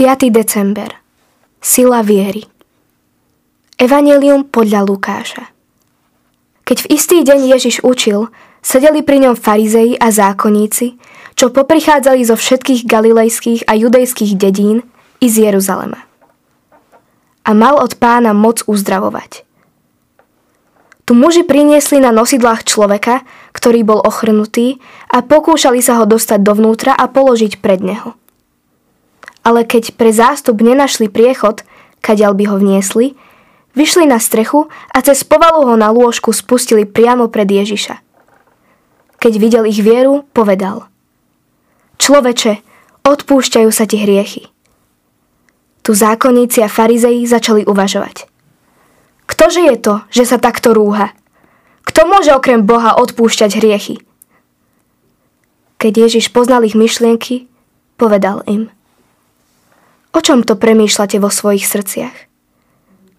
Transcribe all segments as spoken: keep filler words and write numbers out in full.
piateho decembra Sila viery. Evanjelium podľa Lukáša. Keď v istý deň Ježiš učil, sedeli pri ňom farizei a zákonníci, čo poprichádzali zo všetkých galilejských a judejských dedín i z Jeruzalema. A mal od Pána moc uzdravovať. Tu muži priniesli na nosidlách človeka, ktorý bol ochrnutý, a pokúšali sa ho dostať dovnútra a položiť pred neho. Ale keď pre zástup nenašli priechod, kadiaľ by ho vniesli, vyšli na strechu a cez povalu ho na lôžku spustili priamo pred Ježiša. Keď videl ich vieru, povedal: Človeče, odpúšťajú sa ti hriechy. Tu zákonníci a farizei začali uvažovať: Ktože je to, že sa takto rúha? Kto môže okrem Boha odpúšťať hriechy? Keď Ježiš poznal ich myšlienky, povedal im: O čom to premýšľate vo svojich srdciach?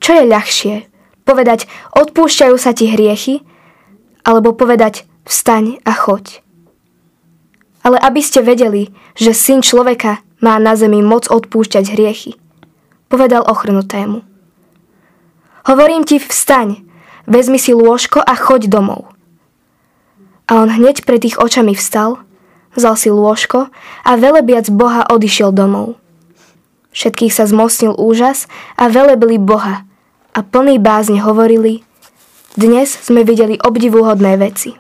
Čo je ľahšie? Povedať: odpúšťajú sa ti hriechy? Alebo povedať: vstaň a choď? Ale aby ste vedeli, že Syn človeka má na zemi moc odpúšťať hriechy, povedal ochrnutému: Hovorím ti, vstaň, vezmi si lôžko a choď domov. A on hneď pred ich očami vstal, vzal si lôžko a velebiac Boha odišiel domov. Všetkých sa zmocnil úžas a velebili Boha a plný bázne hovorili: Dnes sme videli obdivuhodné veci.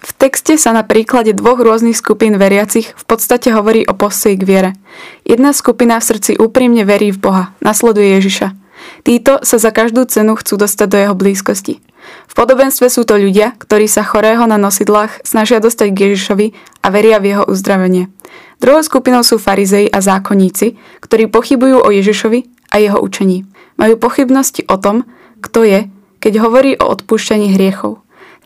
V texte sa na príklade dvoch rôznych skupín veriacich v podstate hovorí o postoji k viere. Jedna skupina v srdci úprimne verí v Boha, nasleduje Ježiša. Títo sa za každú cenu chcú dostať do jeho blízkosti. V podobenstve sú to ľudia, ktorí sa chorého na nosidlách snažia dostať k Ježišovi a veria v jeho uzdravenie. Druhou skupinou sú farizei a zákonníci, ktorí pochybujú o Ježišovi a jeho učení. Majú pochybnosti o tom, kto je, keď hovorí o odpúšťaní hriechov.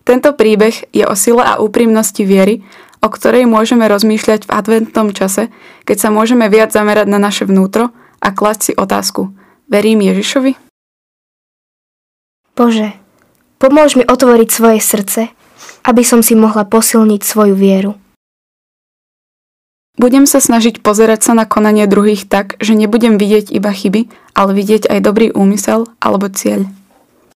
Tento príbeh je o sile a úprimnosti viery, o ktorej môžeme rozmýšľať v adventnom čase, keď sa môžeme viac zamerať na naše vnútro a klásť si otázku: Verím Ježišovi? Bože, pomôž mi otvoriť svoje srdce, aby som si mohla posilniť svoju vieru. Budem sa snažiť pozerať sa na konanie druhých tak, že nebudem vidieť iba chyby, ale vidieť aj dobrý úmysel alebo cieľ.